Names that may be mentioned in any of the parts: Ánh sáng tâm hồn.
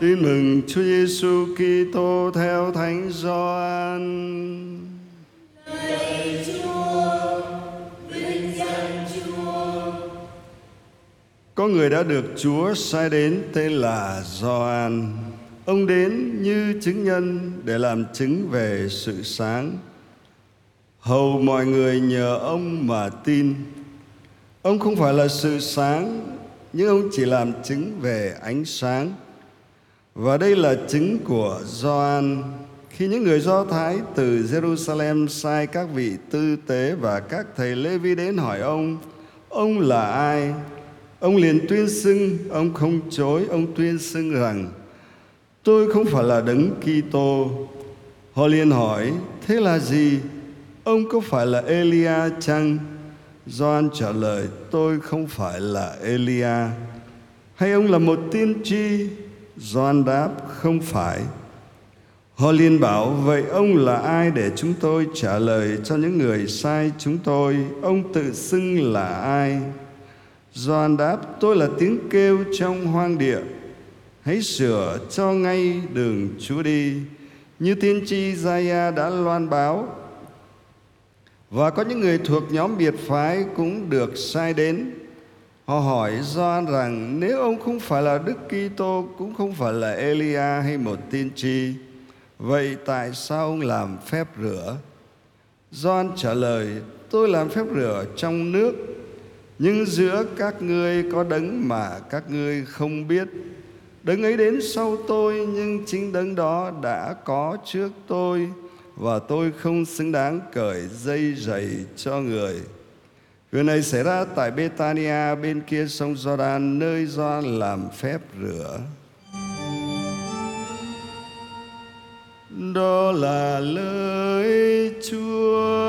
Tin mừng Chúa Giêsu Kitô theo Thánh Gioan. Lạy Chúa, vinh danh Chúa. Có người đã được Chúa sai đến tên là Gioan. Ông đến như chứng nhân để làm chứng về sự sáng. Hầu mọi người nhờ ông mà tin. Ông không phải là sự sáng, nhưng ông chỉ làm chứng về ánh sáng. Và đây là chứng của Gioan khi những người Do Thái từ Jerusalem sai các vị tư tế và các thầy Lê-vi đến hỏi ông là ai? Ông liền tuyên xưng, ông không chối, ông tuyên xưng rằng tôi không phải là Đấng Kitô. Họ liền hỏi thế là gì? Ông có phải là Elia chăng? Gioan trả lời tôi không phải là Elia. Hay ông là một tiên tri? Gioan đáp không phải. Họ liền bảo vậy ông là ai để chúng tôi trả lời cho những người sai chúng tôi? Ông tự xưng là ai? Gioan đáp tôi là tiếng kêu trong hoang địa. Hãy sửa cho ngay đường Chúa đi, như tiên tri Gia-ia đã loan báo. Và có những người thuộc nhóm biệt phái cũng được sai đến. Họ hỏi Gioan rằng nếu ông không phải là Đức Kitô, cũng không phải là Elia hay một tiên tri, vậy tại sao ông làm phép rửa? Gioan trả lời tôi làm phép rửa trong nước, nhưng giữa các ngươi có đấng mà các ngươi không biết. Đấng ấy đến sau tôi, nhưng chính đấng đó đã có trước tôi, và tôi không xứng đáng cởi dây giày cho người. Việc này xảy ra tại Bethania bên kia sông Giođan, nơi Gioan làm phép rửa. Đó là lời Chúa.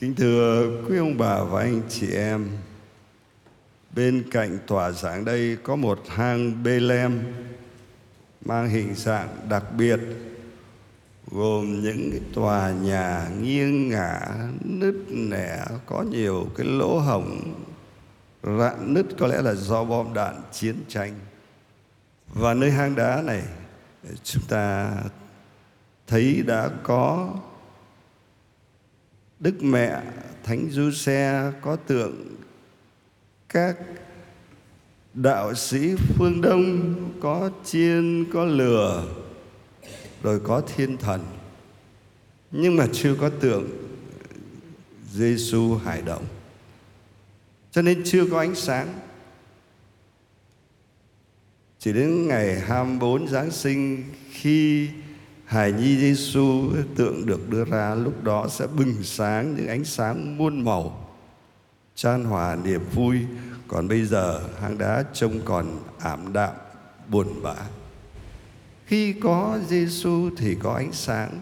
Kính thưa quý ông bà và anh chị em, bên cạnh tòa giảng đây có một hang Bethlehem mang hình dạng đặc biệt, gồm những tòa nhà nghiêng ngả, nứt nẻ, có nhiều cái lỗ hổng rạn nứt, có lẽ là do bom đạn chiến tranh. Và nơi hang đá này chúng ta thấy đã có Đức Mẹ Thánh Giuse, có tượng các đạo sĩ phương Đông, có chiên, có lửa, rồi có thiên thần. Nhưng mà chưa có tượng Giêsu Hải Đồng, cho nên chưa có ánh sáng. Chỉ đến ngày 24 Giáng sinh, khi Hài Nhi Giêsu tượng được đưa ra, lúc đó sẽ bừng sáng những ánh sáng muôn màu, chan hòa niềm vui. Còn bây giờ hang đá trông còn ảm đạm, buồn bã. Khi có Giêsu thì có ánh sáng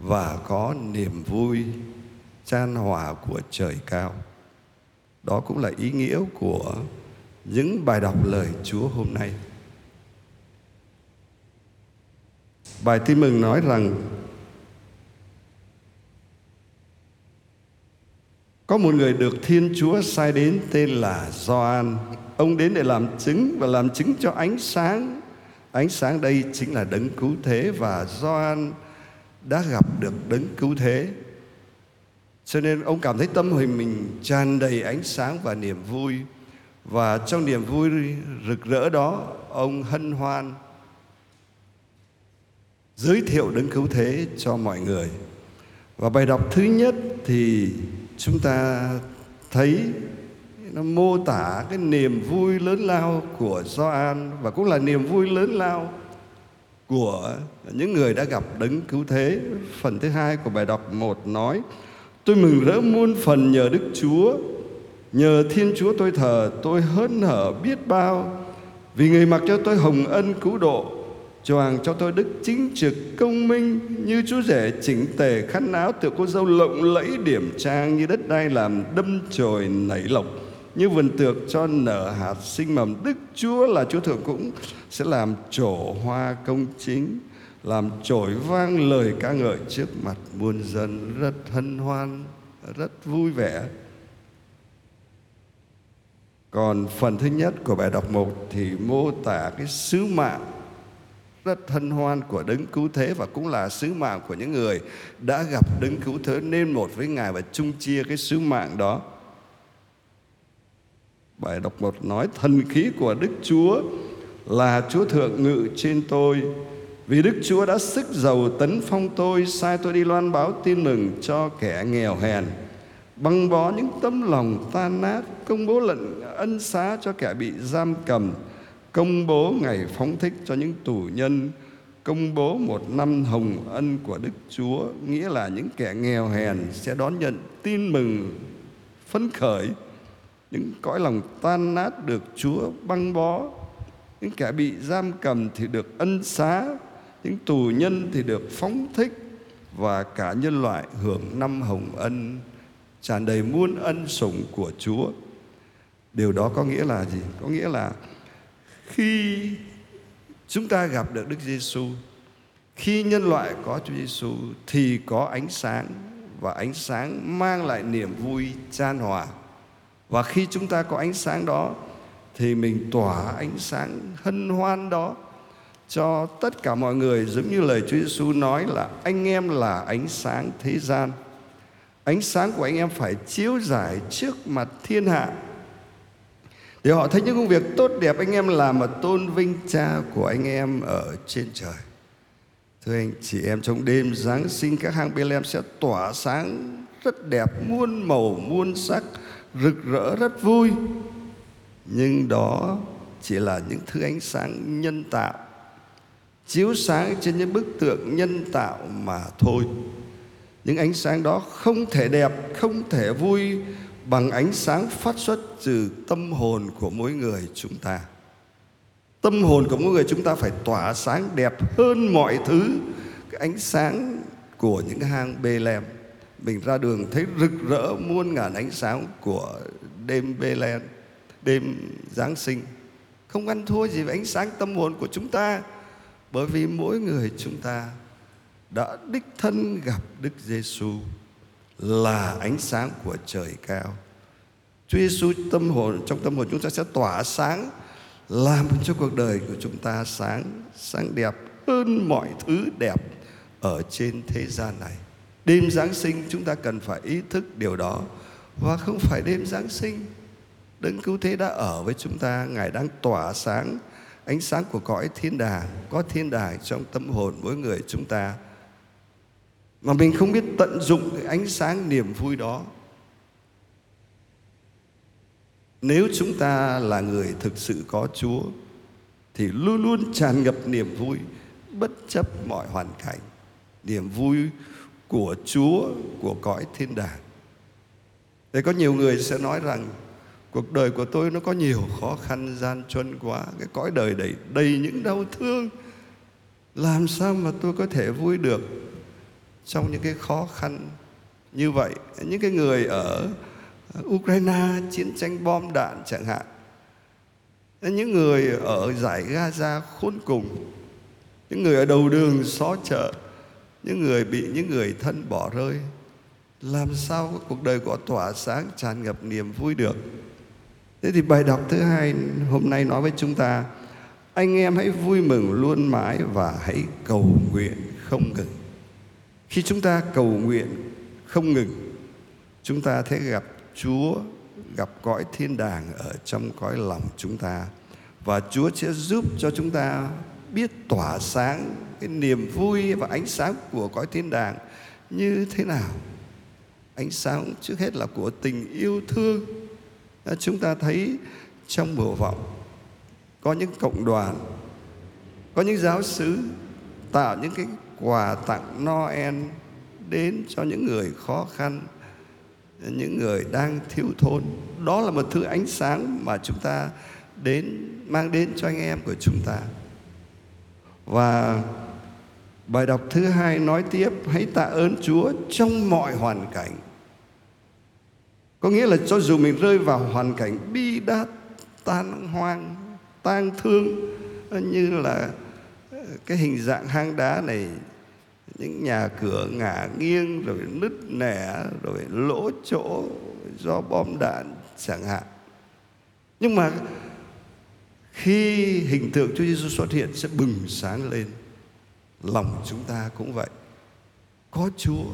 và có niềm vui chan hòa của trời cao. Đó cũng là ý nghĩa của những bài đọc lời Chúa hôm nay. Bài tin mừng nói rằng có một người được Thiên Chúa sai đến tên là Gioan. Ông đến để làm chứng, và làm chứng cho ánh sáng. Ánh sáng đây chính là Đấng Cứu Thế, và Gioan đã gặp được Đấng Cứu Thế, cho nên ông cảm thấy tâm hồn mình tràn đầy ánh sáng và niềm vui. Và trong niềm vui rực rỡ đó, ông hân hoan giới thiệu Đấng Cứu Thế cho mọi người. Và bài đọc thứ nhất thì chúng ta thấy nó mô tả cái niềm vui lớn lao của Gioan, và cũng là niềm vui lớn lao của những người đã gặp Đấng Cứu Thế. Phần thứ hai của bài đọc 1 nói tôi mừng rỡ muôn phần nhờ Đức Chúa, nhờ Thiên Chúa tôi thờ, tôi hớn hở biết bao, vì Người mặc cho tôi hồng ân cứu độ, choàng cho tôi đức chính trực công minh, như chú rể chỉnh tề khăn áo, tựa cô dâu lộng lẫy điểm trang, như đất đai làm đâm chồi nảy lộc, như vườn tược cho nở hạt sinh mầm. Đức Chúa là Chúa Thượng cũng sẽ làm trổ hoa công chính, làm trỗi vang lời ca ngợi trước mặt muôn dân. Rất hân hoan, rất vui vẻ. Còn phần thứ nhất của bài đọc 1 thì mô tả cái sứ mạng rất hân hoan của Đấng Cứu Thế, và cũng là sứ mạng của những người đã gặp Đấng Cứu Thế nên một với Ngài và chung chia cái sứ mạng đó. Bài đọc 1 nói thần khí của Đức Chúa là Chúa Thượng ngự trên tôi, vì Đức Chúa đã sức dầu tấn phong tôi, sai tôi đi loan báo tin mừng cho kẻ nghèo hèn, băng bó những tấm lòng tan nát, công bố lệnh ân xá cho kẻ bị giam cầm, công bố ngày phóng thích cho những tù nhân, công bố một năm hồng ân của Đức Chúa. Nghĩa là những kẻ nghèo hèn sẽ đón nhận tin mừng phấn khởi, những cõi lòng tan nát được Chúa băng bó, những kẻ bị giam cầm thì được ân xá, những tù nhân thì được phóng thích, và cả nhân loại hưởng năm hồng ân tràn đầy muôn ân sủng của Chúa. Điều đó có nghĩa là gì? Có nghĩa là khi chúng ta gặp được Đức Giêsu, khi nhân loại có Chúa Giêsu thì có ánh sáng, và ánh sáng mang lại niềm vui chan hòa. Và khi chúng ta có ánh sáng đó thì mình tỏa ánh sáng hân hoan đó cho tất cả mọi người, giống như lời Chúa Giêsu nói là anh em là ánh sáng thế gian. Ánh sáng của anh em phải chiếu rải trước mặt thiên hạ, để họ thấy những công việc tốt đẹp anh em làm mà tôn vinh Cha của anh em ở trên trời. Thưa anh chị em, trong đêm Giáng sinh các hang Bethlehem sẽ tỏa sáng rất đẹp, muôn màu muôn sắc, rực rỡ rất vui. Nhưng đó chỉ là những thứ ánh sáng nhân tạo, chiếu sáng trên những bức tượng nhân tạo mà thôi. Những ánh sáng đó không thể đẹp, không thể vui bằng ánh sáng phát xuất từ tâm hồn của mỗi người chúng ta. Tâm hồn của mỗi người chúng ta phải tỏa sáng đẹp hơn mọi thứ. Cái ánh sáng của những hang Bethlehem, mình ra đường thấy rực rỡ muôn ngàn ánh sáng của đêm Bethlehem, đêm Giáng sinh, không ăn thua gì với ánh sáng tâm hồn của chúng ta, bởi vì mỗi người chúng ta đã đích thân gặp Đức Giêsu là ánh sáng của trời cao. Chúa Giêsu tâm hồn, trong tâm hồn chúng ta sẽ tỏa sáng, làm cho cuộc đời của chúng ta sáng đẹp hơn mọi thứ đẹp ở trên thế gian này. Đêm Giáng sinh chúng ta cần phải ý thức điều đó. Và không phải đêm Giáng sinh, Đấng Cứu Thế đã ở với chúng ta, Ngài đang tỏa sáng ánh sáng của cõi thiên đàng. Có thiên đàng trong tâm hồn mỗi người chúng ta, mà mình không biết tận dụng cái ánh sáng niềm vui đó. Nếu chúng ta là người thực sự có Chúa thì luôn luôn tràn ngập niềm vui bất chấp mọi hoàn cảnh, niềm vui của Chúa, của cõi thiên đàng. Thế có nhiều người sẽ nói rằng cuộc đời của tôi nó có nhiều khó khăn gian truân quá, cái cõi đời đầy những đau thương, làm sao mà tôi có thể vui được trong những cái khó khăn như vậy. Những cái người ở Ukraine, chiến tranh bom đạn chẳng hạn, những người ở dải Gaza khốn cùng, những người ở đầu đường xó chợ, những người bị những người thân bỏ rơi, làm sao cuộc đời có tỏa sáng tràn ngập niềm vui được. Thế thì bài đọc thứ hai hôm nay nói với chúng ta, anh em hãy vui mừng luôn mãi và hãy cầu nguyện không ngừng. Khi chúng ta cầu nguyện không ngừng, chúng ta sẽ gặp Chúa, gặp cõi thiên đàng ở trong cõi lòng chúng ta. Và Chúa sẽ giúp cho chúng ta biết tỏa sáng cái niềm vui và ánh sáng của cõi thiên đàng như thế nào. Ánh sáng trước hết là của tình yêu thương. Chúng ta thấy trong mùa vọng có những cộng đoàn, có những giáo xứ tạo những cái quà tặng Noel đến cho những người khó khăn, những người đang thiếu thốn. Đó là một thứ ánh sáng mà chúng ta mang đến cho anh em của chúng ta. Và bài đọc thứ hai nói tiếp, hãy tạ ơn Chúa trong mọi hoàn cảnh. Có nghĩa là cho dù mình rơi vào hoàn cảnh bi đát, tan hoang, tang thương, như là cái hình dạng hang đá này, những nhà cửa ngả nghiêng, rồi nứt nẻ, rồi lỗ chỗ do bom đạn chẳng hạn. Nhưng mà khi hình tượng Chúa Giêsu xuất hiện sẽ bừng sáng lên. Lòng chúng ta cũng vậy. Có Chúa,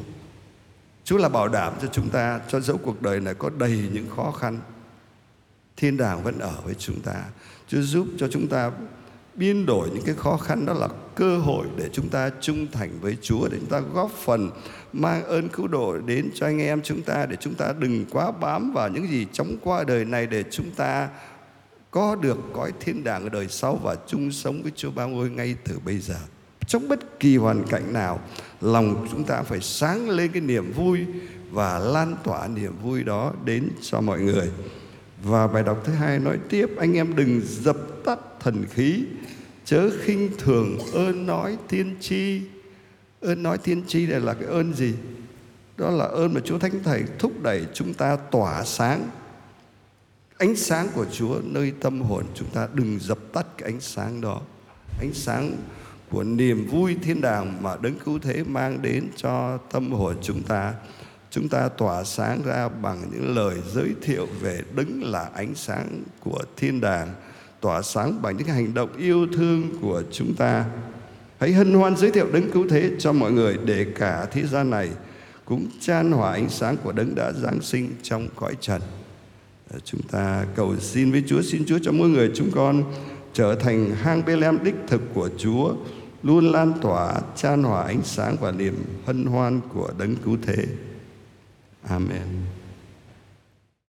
Chúa là bảo đảm cho chúng ta, cho dẫu cuộc đời này có đầy những khó khăn, thiên đàng vẫn ở với chúng ta. Chúa giúp cho chúng ta biến đổi những cái khó khăn đó là cơ hội để chúng ta trung thành với Chúa, để chúng ta góp phần mang ơn cứu độ đến cho anh em chúng ta, để chúng ta đừng quá bám vào những gì chóng qua đời này, để chúng ta có được cõi thiên đàng ở đời sau và chung sống với Chúa Ba Ngôi ngay từ bây giờ. Trong bất kỳ hoàn cảnh nào, lòng chúng ta phải sáng lên cái niềm vui và lan tỏa niềm vui đó đến cho mọi người. Và bài đọc thứ hai nói tiếp: anh em đừng dập tắt thần khí, chớ khinh thường ơn nói tiên tri. Ơn nói tiên tri này là cái ơn gì? Đó là ơn mà Chúa Thánh Thầy thúc đẩy chúng ta tỏa sáng ánh sáng của Chúa nơi tâm hồn chúng ta. Đừng dập tắt cái ánh sáng đó, ánh sáng của niềm vui thiên đàng mà Đấng Cứu Thế mang đến cho tâm hồn chúng ta. Chúng ta tỏa sáng ra bằng những lời giới thiệu về Đấng là ánh sáng của thiên đàng, tỏa sáng bằng những hành động yêu thương của chúng ta. Hãy hân hoan giới thiệu Đấng Cứu Thế cho mọi người, để cả thế gian này cũng chan hòa ánh sáng của Đấng đã giáng sinh trong cõi trần. Chúng ta cầu xin với Chúa, xin Chúa cho mỗi người chúng con trở thành hang Bethlehem đích thực của Chúa, luôn lan tỏa chan hòa ánh sáng và niềm hân hoan của Đấng Cứu Thế. Amen.